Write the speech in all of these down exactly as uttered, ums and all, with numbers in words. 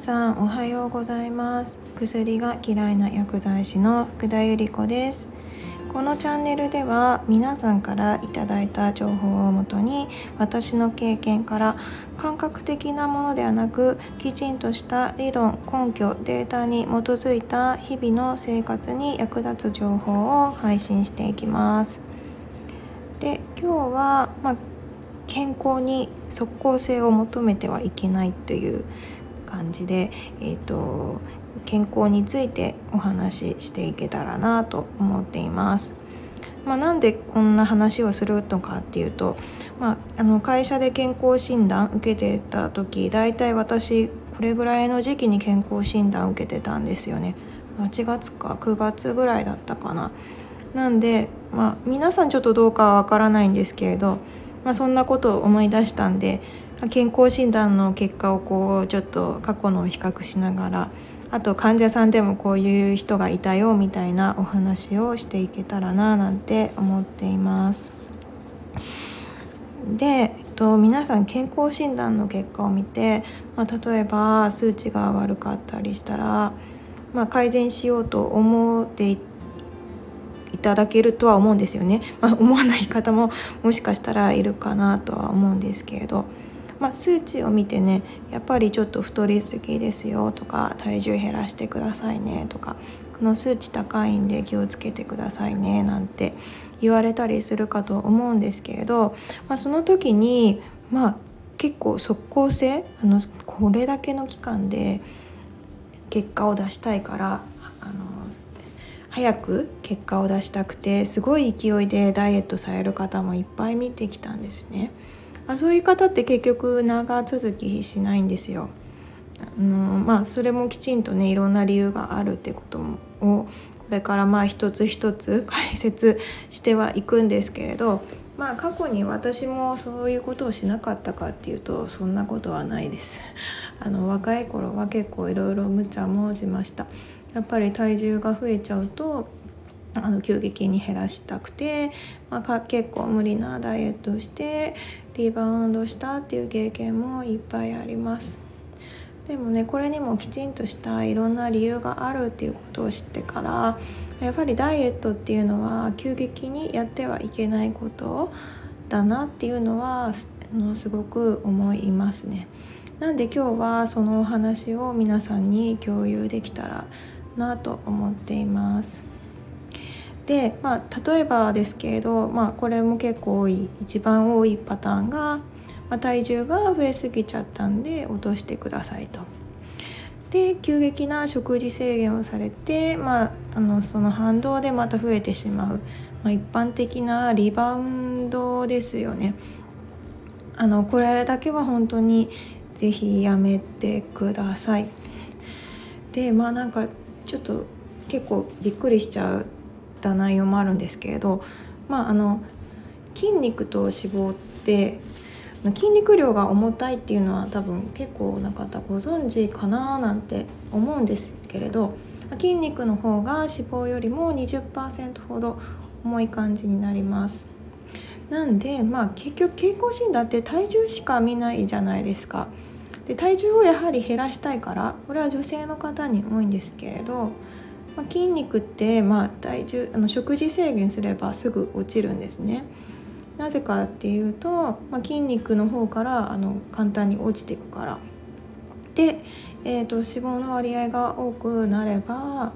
皆さんおはようございます。薬が嫌いな薬剤師の福田由里子です。このチャンネルでは皆さんからいただいた情報をもとに、私の経験から感覚的なものではなく、きちんとした理論、根拠、データに基づいた日々の生活に役立つ情報を配信していきます。で、今日は、まあ、健康に即効性を求めてはいけないという感じで、えーと、健康についてお話ししていけたらなと思っています。まあ、なんでこんな話をするのかっていうと、まあ、あの会社で健康診断受けてた時、だいたい私これぐらいの時期に健康診断受けてたんですよね。はちがつかくがつぐらいだったかな。なんで、まあ、皆さんちょっとどうかはわからないんですけれど、まあ、そんなことを思い出したんで、健康診断の結果をこうちょっと過去の比較しながら、あと患者さんでもこういう人がいたよみたいなお話をしていけたらななんて思っています。で、えっと、皆さん健康診断の結果を見て、まあ、例えば数値が悪かったりしたら、まあ、改善しようと思っていただけるとは思うんですよね。まあ、思わない方ももしかしたらいるかなとは思うんですけれど、まあ、数値を見てね、やっぱりちょっと太りすぎですよとか、体重減らしてくださいねとか、この数値高いんで気をつけてくださいねなんて言われたりするかと思うんですけれど、まあ、その時に、まあ、結構即効性、あのこれだけの期間で結果を出したいから、あの早く結果を出したくて、すごい勢いでダイエットされる方もいっぱい見てきたんですね。あ、そういう方って結局長続きしないんですよ。あの、まあ、それもきちんとね、いろんな理由があるってことをこれからまあ一つ一つ解説してはいくんですけれど、まあ、過去に私もそういうことをしなかったかっていうと、そんなことはないです。あの若い頃は結構いろいろ無茶もしました。やっぱり体重が増えちゃうと、あの急激に減らしたくて、まあ、結構無理なダイエットをしてリバウンドしたっていう経験もいっぱいあります。でもね、これにもきちんとしたいろんな理由があるっていうことを知ってから、やっぱりダイエットっていうのは急激にやってはいけないことだなっていうのはすごく思いますね。なんで今日はそのお話を皆さんに共有できたらなと思っています。で、まあ、例えばですけれど、まあ、これも結構多い、一番多いパターンが、まあ、体重が増えすぎちゃったんで落としてくださいと。で、急激な食事制限をされて、まあ、あのその反動でまた増えてしまう、まあ、一般的なリバウンドですよね。あのこれだけは本当にぜひやめてください。で、まあ、なんかちょっと結構びっくりしちゃう内容もあるんですけれど、まあ、あの筋肉と脂肪って、筋肉量が重たいっていうのは多分結構な方ご存知かななんて思うんですけれど、筋肉の方が脂肪よりも にじゅっパーセント ほど重い感じになります。なんで、まあ、結局健康診断って体重しか見ないじゃないですか。で、体重をやはり減らしたいから、これは女性の方に多いんですけれど、まあ、筋肉って、まあ、体重あの食事制限すればすぐ落ちるんですね。なぜかっていうと、まあ、筋肉の方からあの簡単に落ちていくからで、えーと、脂肪の割合が多くなれば、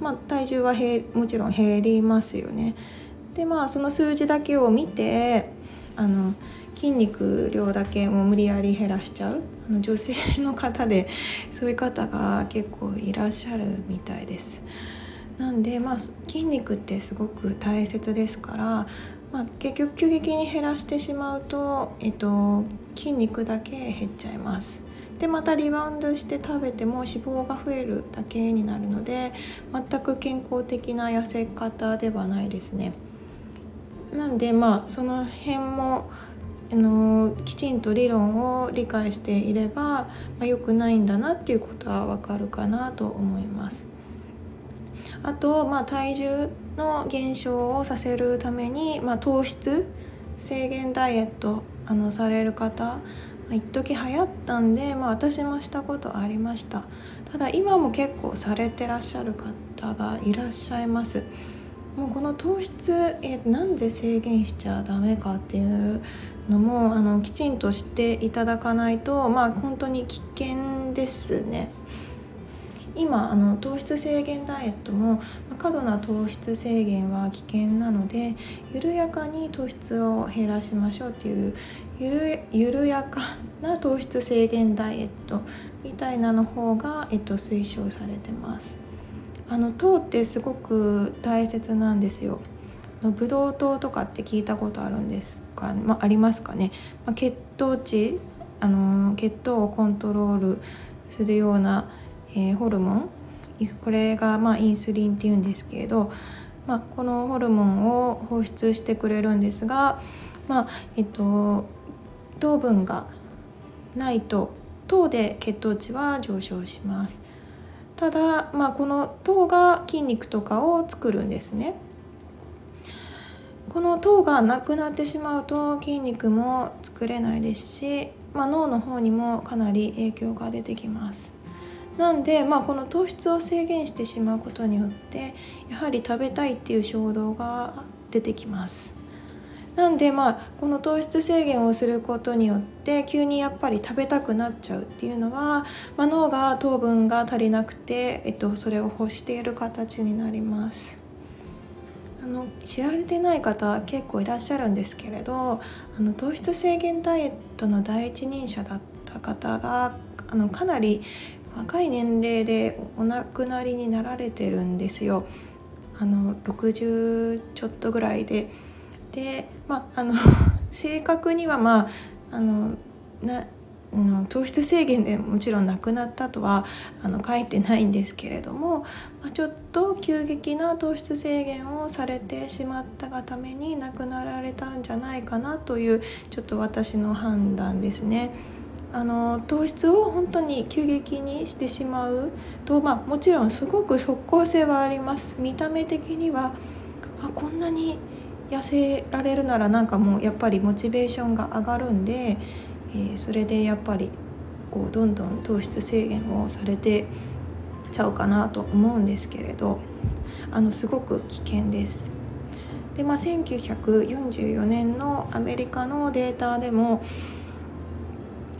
まあ、体重はもちろん減りますよね。で、まあ、その数字だけを見て、あの筋肉量だけもう無理やり減らしちゃう、あの女性の方でそういう方が結構いらっしゃるみたいです。なんで、まあ、筋肉ってすごく大切ですから、まあ、結局急激に減らしてしまうと、えっと、筋肉だけ減っちゃいます。で、またリバウンドして食べても脂肪が増えるだけになるので、全く健康的な痩せ方ではないですね。なんで、まあ、その辺もあのきちんと理論を理解していれば、まあ、良くないんだなっていうことはわかるかなと思います。あと、まあ、体重の減少をさせるために、まあ、糖質制限ダイエットあのされる方一時流行ったんで、まあ、私もしたことありました。ただ今も結構されてらっしゃる方がいらっしゃいます。もうこの糖質、えー、なんで制限しちゃダメかっていうのもあのきちんとしていただかないと、まあ、本当に危険ですね。今あの糖質制限ダイエットも過度な糖質制限は危険なので緩やかに糖質を減らしましょうっていう 緩, 緩やかな糖質制限ダイエットみたいなの方が、えっと、推奨されてます。あの糖ってすごく大切なんですよ。ブドウ糖とかって聞いたことあるんですか、まあ、ありますかね、まあ、血糖値あの血糖をコントロールするようなえー、ホルモン、これがまあインスリンっていうんですけれど、まあ、このホルモンを放出してくれるんですが、まあえっと、糖分がないと糖で血糖値は上昇します。ただ、まあ、この糖が筋肉とかを作るんですね。この糖がなくなってしまうと筋肉も作れないですし、まあ、脳の方にもかなり影響が出てきます。なんで、まあ、この糖質を制限してしまうことによってやはり食べたいっていう衝動が出てきます。なんで、まあ、この糖質制限をすることによって急にやっぱり食べたくなっちゃうっていうのは、まあ、脳が糖分が足りなくて、えっと、それを欲している形になります。あの知られてない方結構いらっしゃるんですけれど、あの糖質制限ダイエットの第一人者だった方があのかなり若い年齢でお亡くなりになられてるんですよ。あのろくじゅうちょっとぐらいでで、まあ、あの正確には、まあ、あのなあの糖質制限でもちろん亡くなったとはあの書いてないんですけれども、まあ、ちょっと急激な糖質制限をされてしまったがために亡くなられたんじゃないかなというちょっと私の判断ですね。あの糖質を本当に急激にしてしまうと、まあ、もちろんすごく即効性はあります。見た目的にはあこんなに痩せられるならなんかもうやっぱりモチベーションが上がるんで、えー、それでやっぱりこうどんどん糖質制限をされてちゃうかなと思うんですけれど、あのすごく危険です。で、まあ、せんきゅうひゃくよんじゅうよねんのアメリカのデータでも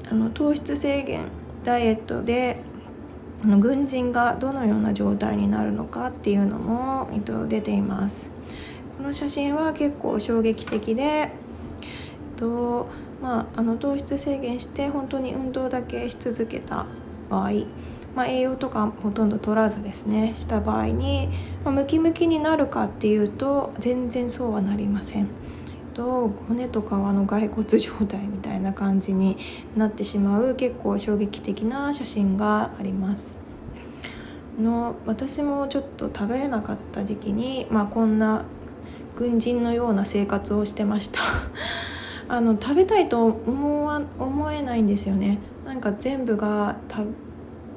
あの糖質制限ダイエットであの軍人がどのような状態になるのかっていうのも、えっと、出ています。この写真は結構衝撃的で、えっとまあ、あの糖質制限して本当に運動だけし続けた場合、まあ、栄養とかほとんど取らずですねした場合に、まあ、ムキムキになるかっていうと全然そうはなりません。骨とかはの骸骨状態みたいな感じになってしまう結構衝撃的な写真があります。の私もちょっと食べれなかった時期に、まあ、こんな軍人のような生活をしてましたあの食べたいと 思, わ思えないんですよね。なんか全部がた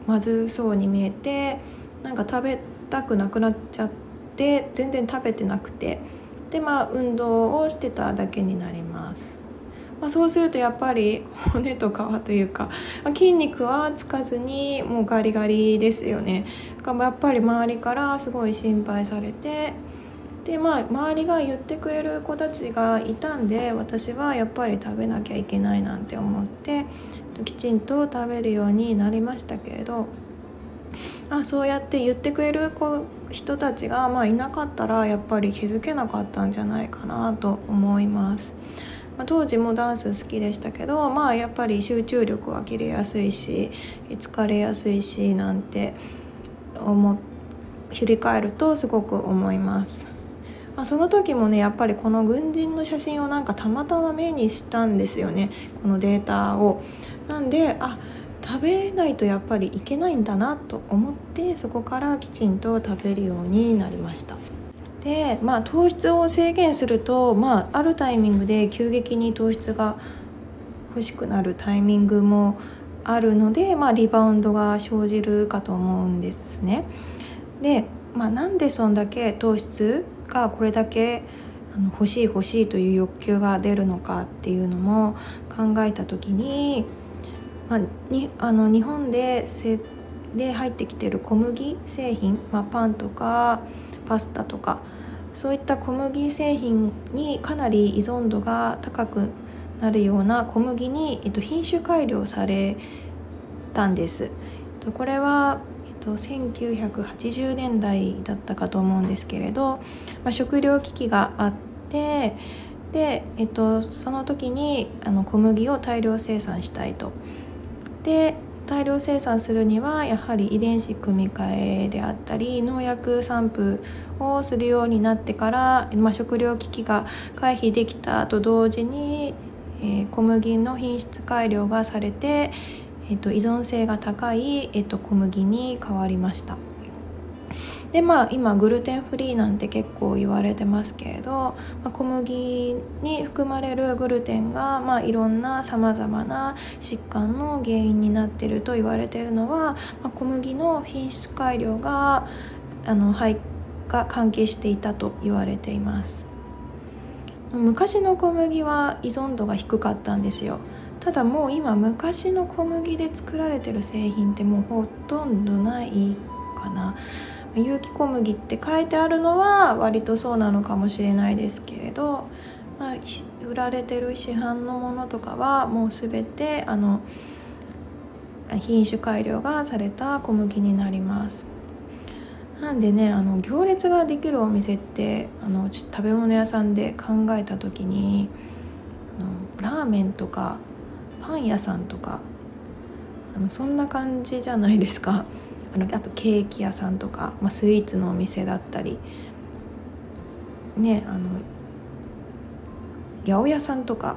まずそうに見えてなんか食べたくなくなっちゃって全然食べてなくてで、まあ、運動をしてただけになります、まあ、そうするとやっぱり骨と皮というか筋肉はつかずにもうガリガリですよね。やっぱり周りからすごい心配されてで、まあ、周りが言ってくれる子たちがいたんで私はやっぱり食べなきゃいけないなんて思ってきちんと食べるようになりましたけれど、あそうやって言ってくれる子人たちが、まあ、いなかったらやっぱり気づけなかったんじゃないかなと思います、まあ、当時もダンス好きでしたけど、まあ、やっぱり集中力は切れやすいし疲れやすいしなんて思振り返るとすごく思います、まあ、その時もねやっぱりこの軍人の写真をなんかたまたま目にしたんですよね。このデータをなんであ食べないとやっぱりいけないんだなと思ってそこからきちんと食べるようになりました。で、まあ、糖質を制限すると、まあ、あるタイミングで急激に糖質が欲しくなるタイミングもあるので、まあ、リバウンドが生じるかと思うんですね。で、まあ、なんでそんだけ糖質がこれだけああの欲しい欲しいという欲求が出るのかっていうのも考えた時に、まあ、にあの日本でせで入ってきている小麦製品、まあ、パンとかパスタとかそういった小麦製品にかなり依存度が高くなるような小麦に、えっと、品種改良されたんです。これは、えっと、せんきゅうひゃくはちじゅうねんだいだったかと思うんですけれど、まあ、食糧危機があってで、えっと、その時にあの小麦を大量生産したいと。で大量生産するにはやはり遺伝子組み換えであったり農薬散布をするようになってから、まあ、食糧危機が回避できたと同時に、えー、小麦の品質改良がされて、えーと、依存性が高い、えーと、小麦に変わりました。でまあ、今グルテンフリーなんて結構言われてますけれど、まあ、小麦に含まれるグルテンが、まあ、いろんなさまざまな疾患の原因になっていると言われているのは、まあ、小麦の品質改良が、あの、はい、が関係していたと言われています。昔の小麦は依存度が低かったんですよ。ただもう今昔の小麦で作られている製品ってもうほとんどないかな。有機小麦って書いてあるのは割とそうなのかもしれないですけれど、まあ、売られてる市販のものとかはもう全てあの品種改良がされた小麦になります。なんでね、あの行列ができるお店ってあの食べ物屋さんで考えた時にあのラーメンとかパン屋さんとかあのそんな感じじゃないですか。あのあとケーキ屋さんとか、まあ、スイーツのお店だったりね、あの八百屋さんとか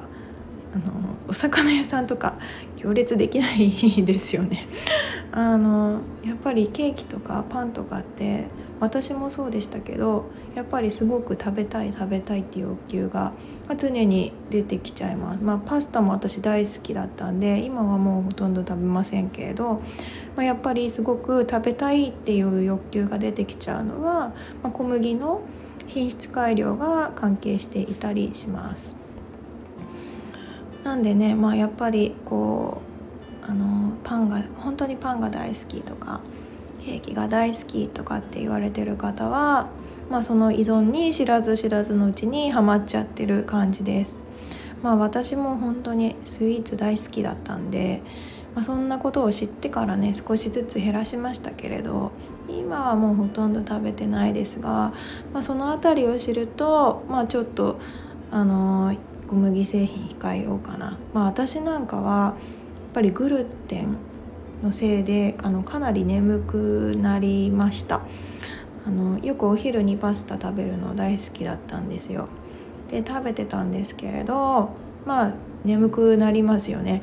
あのお魚屋さんとか行列できないですよね。あのやっぱりケーキとかパンとかって私もそうでしたけど、やっぱりすごく食べたい食べたいっていう欲求が常に出てきちゃいます。まあ、パスタも私大好きだったんで今はもうほとんど食べませんけれど、まあ、やっぱりすごく食べたいっていう欲求が出てきちゃうのは、まあ、小麦の品質改良が関係していたりします。なんでね、まあ、やっぱりこうあのパンが本当にパンが大好きとかケーキが大好きとかって言われてる方は、まあ、その依存に知らず知らずのうちにハマっちゃってる感じです。まあ、私も本当にスイーツ大好きだったんで、まあ、そんなことを知ってからね少しずつ減らしましたけれど今はもうほとんど食べてないですが、まあ、そのあたりを知ると、まあ、ちょっとあの小麦製品控えようかな。まあ、私なんかはやっぱりグルテンのせいであのかなり眠くなりました。あのよくお昼にパスタ食べるの大好きだったんですよ。で食べてたんですけれどまあ眠くなりますよね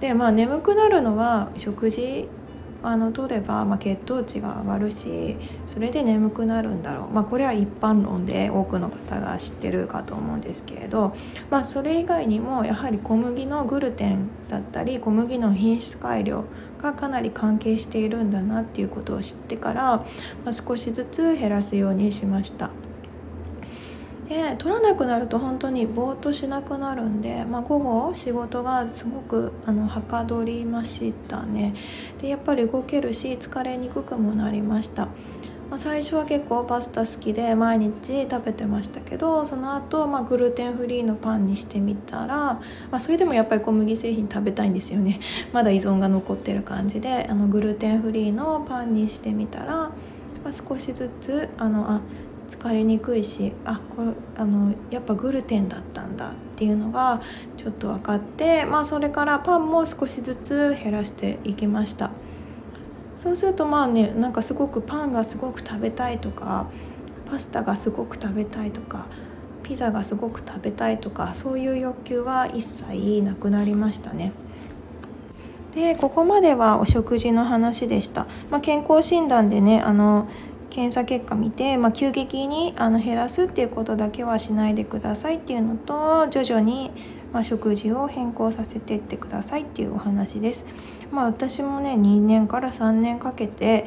でまあ眠くなるのは食事あの取れば、まあ、血糖値が上がるしそれで眠くなるんだろう、まあ、これは一般論で多くの方が知ってるかと思うんですけれど、まあ、それ以外にもやはり小麦のグルテンだったり小麦の品質改良がかなり関係しているんだなっていうことを知ってから、まあ、少しずつ減らすようにしました。で取らなくなると本当にぼーっとしなくなるんで、まあ、午後仕事がすごくあのはかどりましたね。でやっぱり動けるし疲れにくくもなりました。まあ、最初は結構パスタ好きで毎日食べてましたけどその後、まあ、グルテンフリーのパンにしてみたら、まあ、それでもやっぱり小麦製品食べたいんですよねまだ依存が残ってる感じであのグルテンフリーのパンにしてみたら、まあ、少しずつあのあ疲れにくいしあこれあのやっぱグルテンだったんだっていうのがちょっと分かって、まあ、それからパンも少しずつ減らしていきました。そうするとまあねなんかすごくパンがすごく食べたいとかパスタがすごく食べたいとかピザがすごく食べたいとかそういう欲求は一切なくなりましたね。でここまではお食事の話でした。まあ、健康診断でねあの検査結果見て、まあ、急激にあの減らすっていうことだけはしないでくださいっていうのと徐々にまあ、食事を変更させてってくださいっていうお話です。まあ、私もねにねんからさんねんかけて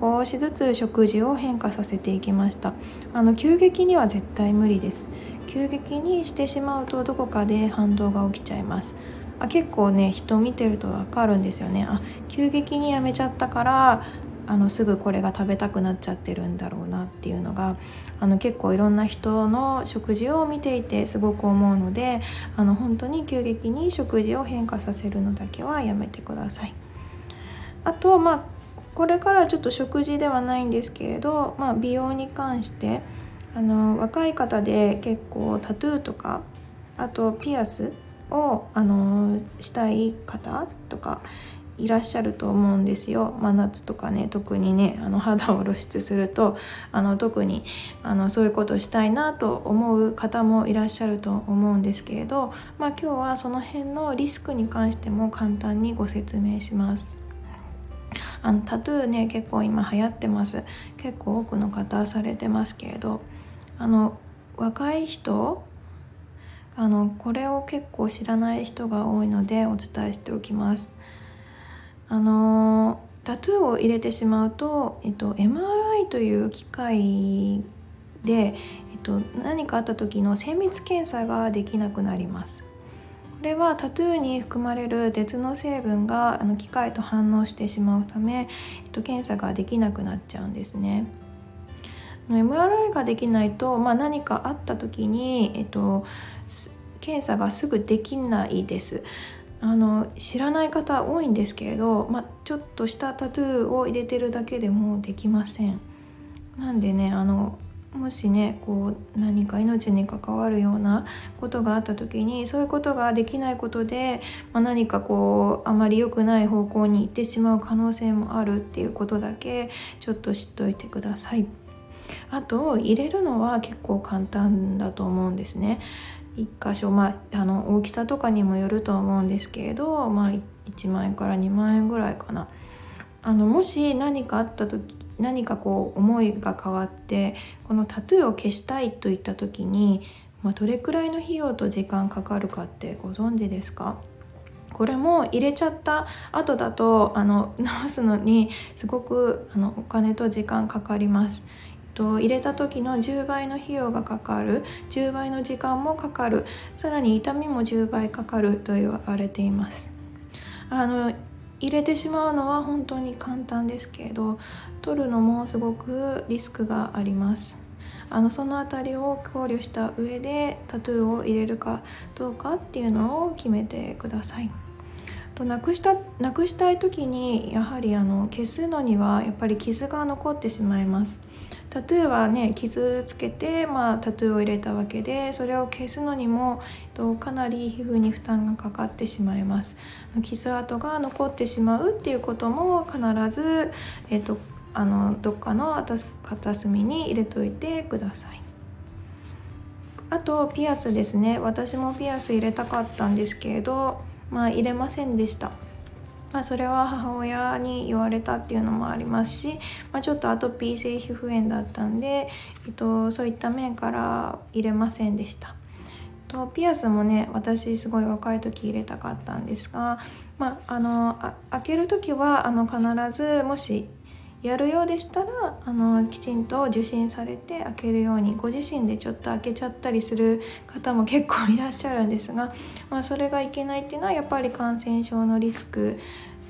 少しずつ食事を変化させていきました。あの急激には絶対無理です。急激にしてしまうとどこかで反動が起きちゃいます。あ結構ね人見てると分かるんですよね。あ急激にやめちゃったからあのすぐこれが食べたくなっちゃってるんだろうなっていうのがあの結構いろんな人の食事を見ていてすごく思うので、あの本当に急激に食事を変化させるのだけはやめてください。あとまあこれからちょっと食事ではないんですけれど、まあ、美容に関してあの若い方で結構タトゥーとかあとピアスをあのしたい方とかいらっしゃると思うんですよ。真夏とかね特にねあの肌を露出するとあの特にあのそういうことしたいなと思う方もいらっしゃると思うんですけれど、まあ、今日はその辺のリスクに関しても簡単にご説明します。あのタトゥーね結構今流行ってます。結構多くの方されてますけれど、あの若い人あのこれを結構知らない人が多いのでお伝えしておきます。あのタトゥーを入れてしまうと、えっと、エムアールアイ という機械で、えっと、何かあった時の精密検査ができなくなります。これはタトゥーに含まれる鉄の成分があの機械と反応してしまうため、えっと、検査ができなくなっちゃうんですね。エムアールアイ ができないと、まあ、何かあった時に、えっと、検査がすぐできないです。あの知らない方多いんですけれど、まあ、ちょっとしたタトゥーを入れてるだけでもできません。なんでねあのもしねこう何か命に関わるようなことがあった時にそういうことができないことで、まあ、何かこうあまり良くない方向に行ってしまう可能性もあるっていうことだけちょっと知っておいてください。あと入れるのは結構簡単だと思うんですね。一箇所、まあ、あの大きさとかにもよると思うんですけれど、まあ、いちまんえんからにまんえんぐらいかな。あのもし何かあった時何かこう思いが変わってこのタトゥーを消したいといった時に、まあ、どれくらいの費用と時間かかるかってご存知ですか？これも入れちゃった後だとあの直すのにすごくあのお金と時間かかります。入れた時のじゅうばいの費用がかかる、じゅうばいの時間もかかる、さらに痛みもじゅうばいかかると言われています。あの入れてしまうのは本当に簡単ですけれど、取るのもすごくリスクがあります。あのそのあたりを考慮した上でタトゥーを入れるかどうかっていうのを決めてください。なくした、なくしたい時にやはりあの消すのにはやっぱり傷が残ってしまいます。タトゥーはね傷つけて、まあ、タトゥーを入れたわけで、それを消すのにも、えっと、かなり皮膚に負担がかかってしまいます。傷跡が残ってしまうっていうことも必ず、えっと、あのどっかの片隅に入れといてください。あとピアスですね。私もピアス入れたかったんですけれど、まあ、入れませんでした。まあ、それは母親に言われたっていうのもありますし、まあ、ちょっとアトピー性皮膚炎だったんで、えっと、そういった面から入れませんでした。とピアスもね私すごい若い時入れたかったんですが、まあ、あのあ開ける時はあの必ずもしやるようでしたらあのきちんと受診されて開けるように、ご自身でちょっと開けちゃったりする方も結構いらっしゃるんですが、まあ、それがいけないっていうのはやっぱり感染症のリスク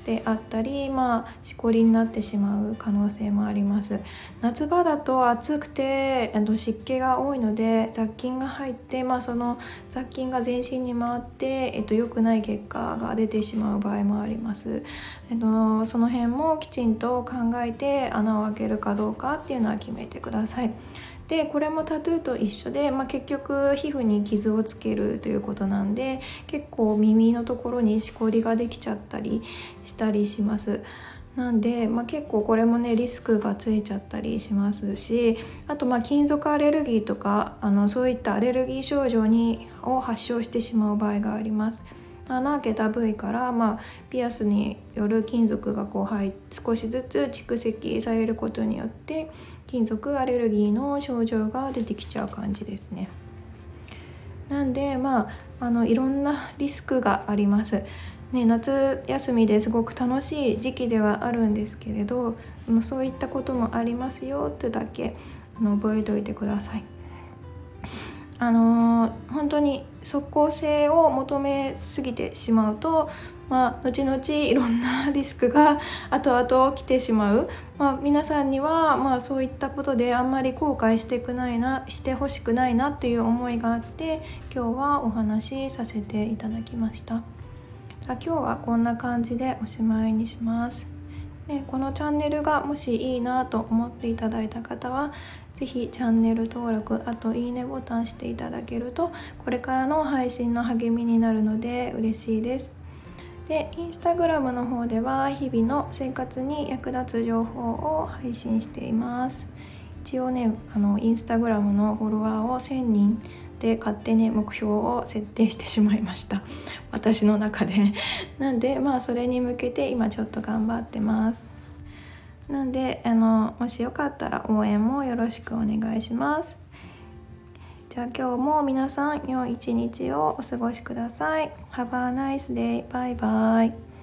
であったり、まあ、しこりになってしまう可能性もあります。夏場だと暑くてあの湿気が多いので雑菌が入って、まあ、その雑菌が全身に回って、えっと、良くない結果が出てしまう場合もあります。えっと、その辺もきちんと考えて穴を開けるかどうかっていうのは決めてください。でこれもタトゥーと一緒で、まあ、結局皮膚に傷をつけるということなんで、結構耳のところにしこりができちゃったりしたりします。なんで、まあ、結構これもねリスクがついちゃったりしますし、あとまあ金属アレルギーとかあのそういったアレルギー症状にを発症してしまう場合があります。穴開けた部位から、まあ、ピアスによる金属がこう入って少しずつ蓄積されることによって金属アレルギーの症状が出てきちゃう感じですね。なんで、まあ、あのいろんなリスクがあります、ね、夏休みですごく楽しい時期ではあるんですけれど、そういったこともありますよってだけあの覚えておいてください。あのー、本当に即効性を求めすぎてしまうと、まあ、後々いろんなリスクが後々来てしまう、まあ、皆さんには、まあ、そういったことであんまり後悔してくないな、してほしくないなという思いがあって今日はお話しさせていただきました。今日はこんな感じでおしまいにします。ね、このチャンネルがもしいいなと思っていただいた方はぜひチャンネル登録、あといいねボタンしていただけるとこれからの配信の励みになるので嬉しいです。で、インスタグラムの方では日々の生活に役立つ情報を配信しています。一応ね、あのインスタグラムのフォロワーをせんにんで勝手に目標を設定してしまいました。私の中でなんで、まあそれに向けて今ちょっと頑張ってます。なんで、あのもしよかったら応援もよろしくお願いします。じゃあ今日も皆さん良い一日をお過ごしください。Have a nice day. Bye bye.